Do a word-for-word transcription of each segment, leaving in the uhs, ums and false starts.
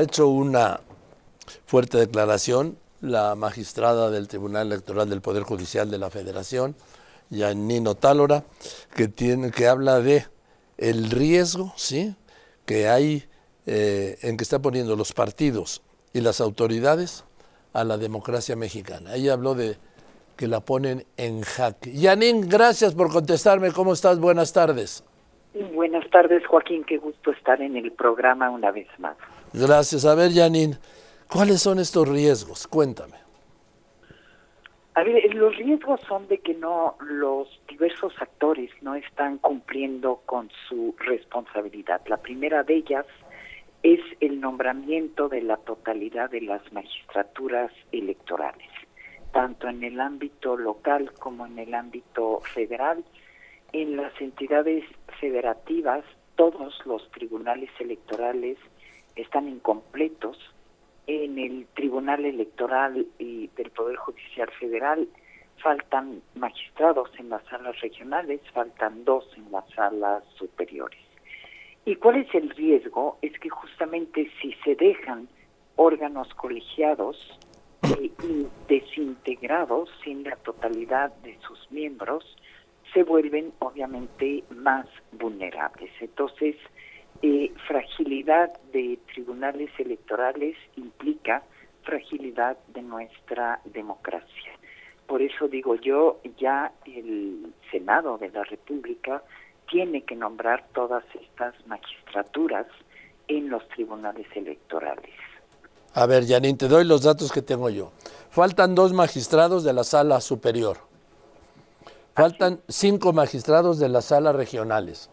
Ha hecho una fuerte declaración la magistrada del Tribunal Electoral del Poder Judicial de la Federación, Janine Otálora, que, tiene, que habla de el riesgo, ¿sí?, que hay eh, en que están poniendo los partidos y las autoridades a la democracia mexicana. Ella habló de que la ponen en jaque. Janine, gracias por contestarme. ¿Cómo estás? Buenas tardes. Buenas tardes, Joaquín. Qué gusto estar en el programa una vez más. Gracias. A ver, Janine, ¿cuáles son estos riesgos? Cuéntame. A ver, los riesgos son de que no los diversos actores no están cumpliendo con su responsabilidad. La primera de ellas es el nombramiento de la totalidad de las magistraturas electorales, tanto en el ámbito local como en el ámbito federal. En las entidades federativas, todos los tribunales electorales están incompletos. En el Tribunal Electoral y del Poder Judicial Federal faltan magistrados en las salas regionales, faltan dos en las salas superiores. ¿Y cuál es el riesgo? Es que justamente si se dejan órganos colegiados eh, y desintegrados sin la totalidad de sus miembros, se vuelven obviamente más vulnerables. Entonces, eh, fragilidad de tribunales electorales implica fragilidad de nuestra democracia. Por eso digo yo, ya el Senado de la República tiene que nombrar todas estas magistraturas en los tribunales electorales. A ver, Janine, te doy los datos que tengo yo. Faltan dos magistrados de la sala superior. Faltan cinco magistrados de las salas regionales.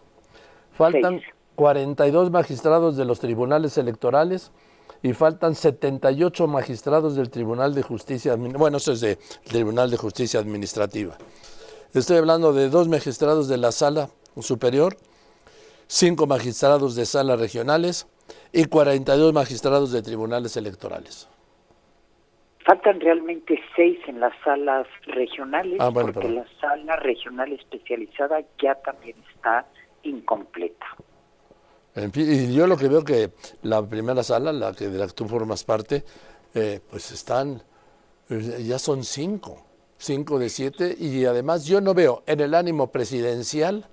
Faltan cuarenta y dos magistrados de los tribunales electorales y faltan setenta y ocho magistrados del Tribunal de Justicia, bueno, eso es del Tribunal de Justicia Administrativa. Estoy hablando de dos magistrados de la sala superior, cinco magistrados de salas regionales y cuarenta y dos magistrados de tribunales electorales. Faltan realmente seis en las salas regionales, ah, bueno, porque perdón. La sala regional especializada ya también está incompleta. Y yo lo que veo que la primera sala, la que de la que tú formas parte, eh, pues están, ya son cinco, cinco de siete, y además yo no veo en el ánimo presidencial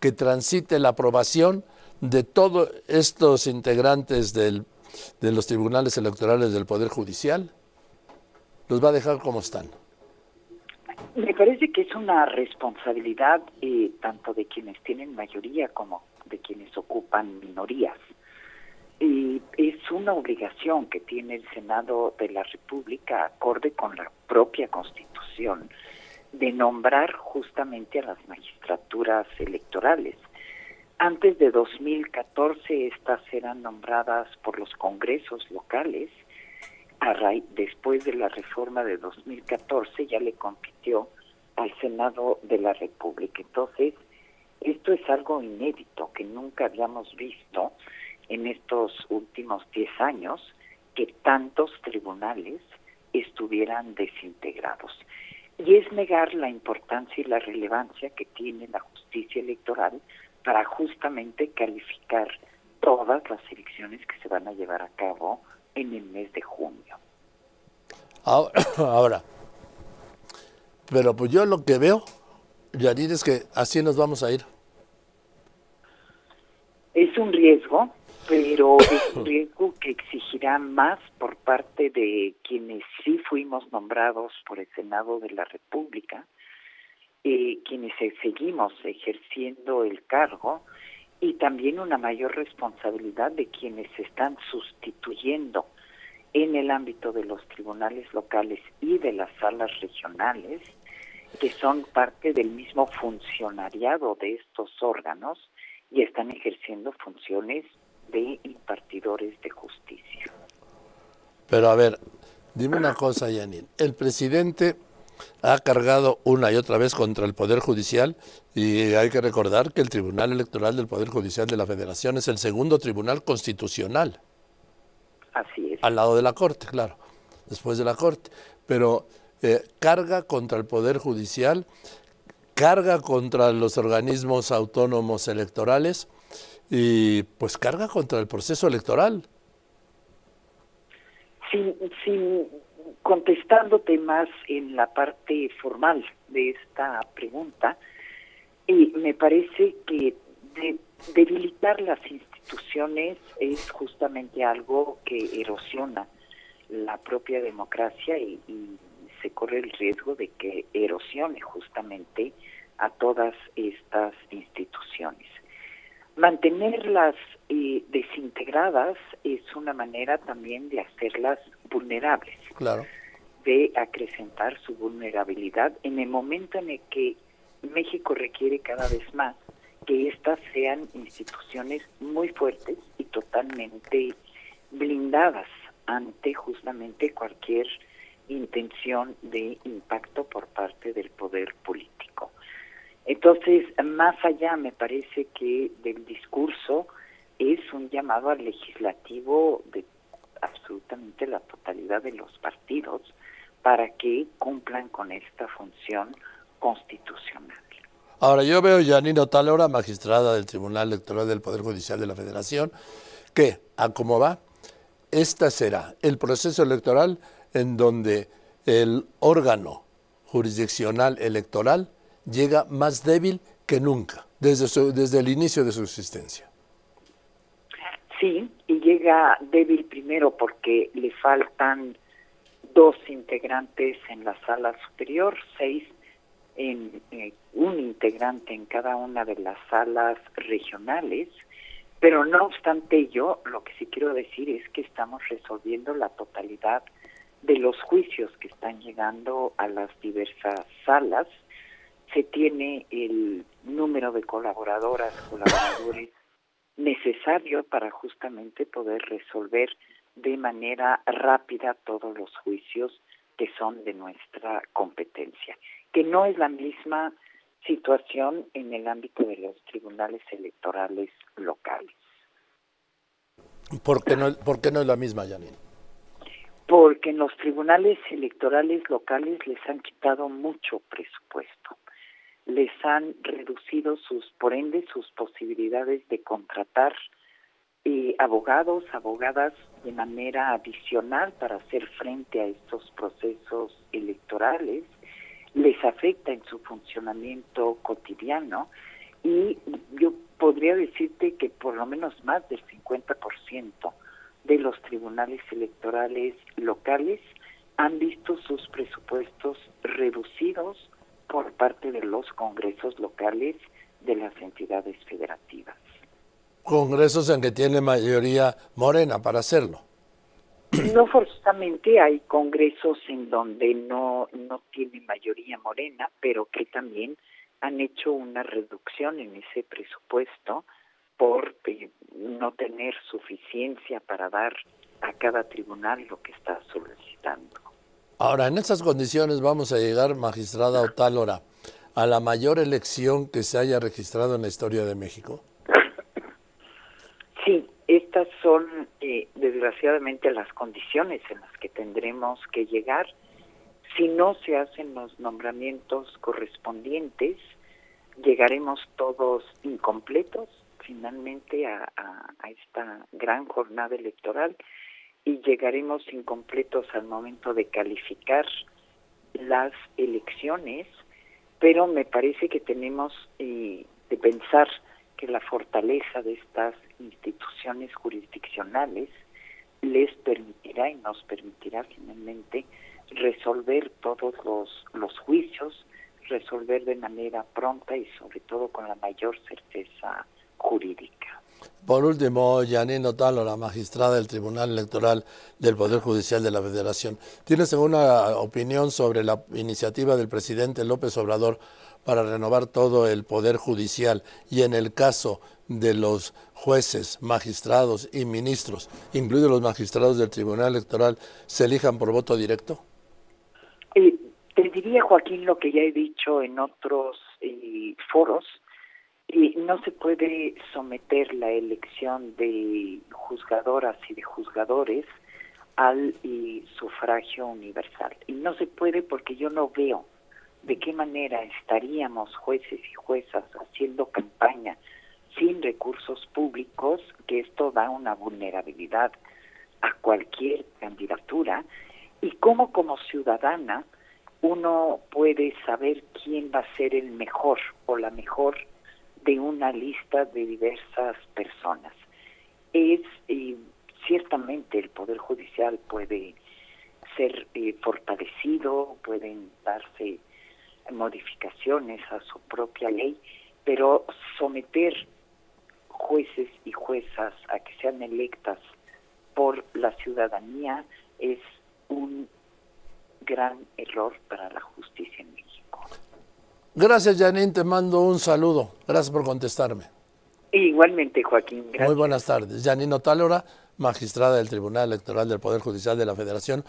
que transite la aprobación de todos estos integrantes del, de los tribunales electorales del Poder Judicial. ¿Los va a dejar como están? Me parece que es una responsabilidad eh, tanto de quienes tienen mayoría como de quienes ocupan minorías. Y es una obligación que tiene el Senado de la República, acorde con la propia Constitución, de nombrar justamente a las magistraturas electorales. Antes de dos mil catorce, estas eran nombradas por los congresos locales. Después de la reforma de dos mil catorce ya le compitió al Senado de la República. Entonces, esto es algo inédito que nunca habíamos visto en estos últimos diez años, que tantos tribunales estuvieran desintegrados. Y es negar la importancia y la relevancia que tiene la justicia electoral para justamente calificar todas las elecciones que se van a llevar a cabo en el mes de junio. Ahora, ahora, pero pues yo lo que veo, Janine, es que así nos vamos a ir. Es un riesgo, pero es un riesgo que exigirá más por parte de quienes sí fuimos nombrados por el Senado de la República, eh, quienes seguimos ejerciendo el cargo, y también una mayor responsabilidad de quienes se están sustituyendo en el ámbito de los tribunales locales y de las salas regionales, que son parte del mismo funcionariado de estos órganos y están ejerciendo funciones de impartidores de justicia. Pero a ver, dime una cosa, Janine. El presidente ha cargado una y otra vez contra el Poder Judicial, y hay que recordar que el Tribunal Electoral del Poder Judicial de la Federación es el segundo tribunal constitucional. Así es. Al lado de la Corte, claro, después de la Corte. Pero eh, carga contra el Poder Judicial, carga contra los organismos autónomos electorales y pues carga contra el proceso electoral. sin, sin contestándote más en la parte formal de esta pregunta, eh, me parece que de, debilitar las instituciones es justamente algo que erosiona la propia democracia y, y se corre el riesgo de que erosione justamente a todas estas instituciones. Mantenerlas eh, desintegradas es una manera también de hacerlas vulnerables, claro, de acrecentar su vulnerabilidad en el momento en el que México requiere cada vez más que estas sean instituciones muy fuertes y totalmente blindadas ante justamente cualquier intención de impacto por parte del poder político. Entonces, más allá, me parece que del discurso es un llamado al legislativo de absolutamente la totalidad de los partidos para que cumplan con esta función constitucional. Ahora, yo veo a Janine Otálora, magistrada del Tribunal Electoral del Poder Judicial de la Federación, que, a cómo va, este será el proceso electoral en donde el órgano jurisdiccional electoral llega más débil que nunca, desde, su, desde el inicio de su existencia. Sí, y llega débil primero porque le faltan dos integrantes en la sala superior, seis en eh, un integrante en cada una de las salas regionales, pero no obstante ello, lo que sí quiero decir es que estamos resolviendo la totalidad de los juicios que están llegando a las diversas salas. Se tiene el número de colaboradoras, colaboradores necesario para justamente poder resolver de manera rápida todos los juicios que son de nuestra competencia, que no es la misma situación en el ámbito de los tribunales electorales locales. ¿Por qué no, por qué no es la misma, Janine? Porque en los tribunales electorales locales les han quitado mucho presupuesto, les han reducido sus, por ende, sus posibilidades de contratar eh, abogados, abogadas de manera adicional para hacer frente a estos procesos electorales, les afecta en su funcionamiento cotidiano y yo podría decirte que por lo menos más del cincuenta por ciento de los tribunales electorales locales han visto sus presupuestos reducidos por parte de los congresos locales de las entidades federativas. Congresos en que tiene mayoría Morena para hacerlo. No forzosamente, hay congresos en donde no, no tiene mayoría Morena, pero que también han hecho una reducción en ese presupuesto por eh, no tener suficiencia para dar a cada tribunal lo que está solicitando. Ahora, en estas condiciones vamos a llegar, magistrada Otálora, a la mayor elección que se haya registrado en la historia de México. Sí, estas son, eh, desgraciadamente, las condiciones en las que tendremos que llegar. Si no se hacen los nombramientos correspondientes, llegaremos todos incompletos, finalmente, a, a, a esta gran jornada electoral, y llegaremos incompletos al momento de calificar las elecciones, pero me parece que tenemos eh, de pensar que la fortaleza de estas instituciones jurisdiccionales les permitirá y nos permitirá finalmente resolver todos los, los juicios, resolver de manera pronta y sobre todo con la mayor certeza jurídica. Por último, Janine Otálora, magistrada del Tribunal Electoral del Poder Judicial de la Federación, ¿tienes alguna opinión sobre la iniciativa del presidente López Obrador para renovar todo el Poder Judicial y en el caso de los jueces, magistrados y ministros, incluidos los magistrados del Tribunal Electoral, se elijan por voto directo? Eh, te diría, Joaquín, lo que ya he dicho en otros eh, foros. Y no se puede someter la elección de juzgadoras y de juzgadores al y sufragio universal. Y no se puede porque yo no veo de qué manera estaríamos jueces y juezas haciendo campaña sin recursos públicos, que esto da una vulnerabilidad a cualquier candidatura, y cómo como ciudadana uno puede saber quién va a ser el mejor o la mejor de una lista de diversas personas. Es eh, ciertamente el Poder Judicial puede ser eh, fortalecido, pueden darse modificaciones a su propia ley, pero someter jueces y juezas a que sean electas por la ciudadanía es un gran error para la justicia en México. Gracias, Janine, te mando un saludo. Gracias por contestarme. Igualmente, Joaquín. Gracias. Muy buenas tardes. Janine Otálora, magistrada del Tribunal Electoral del Poder Judicial de la Federación,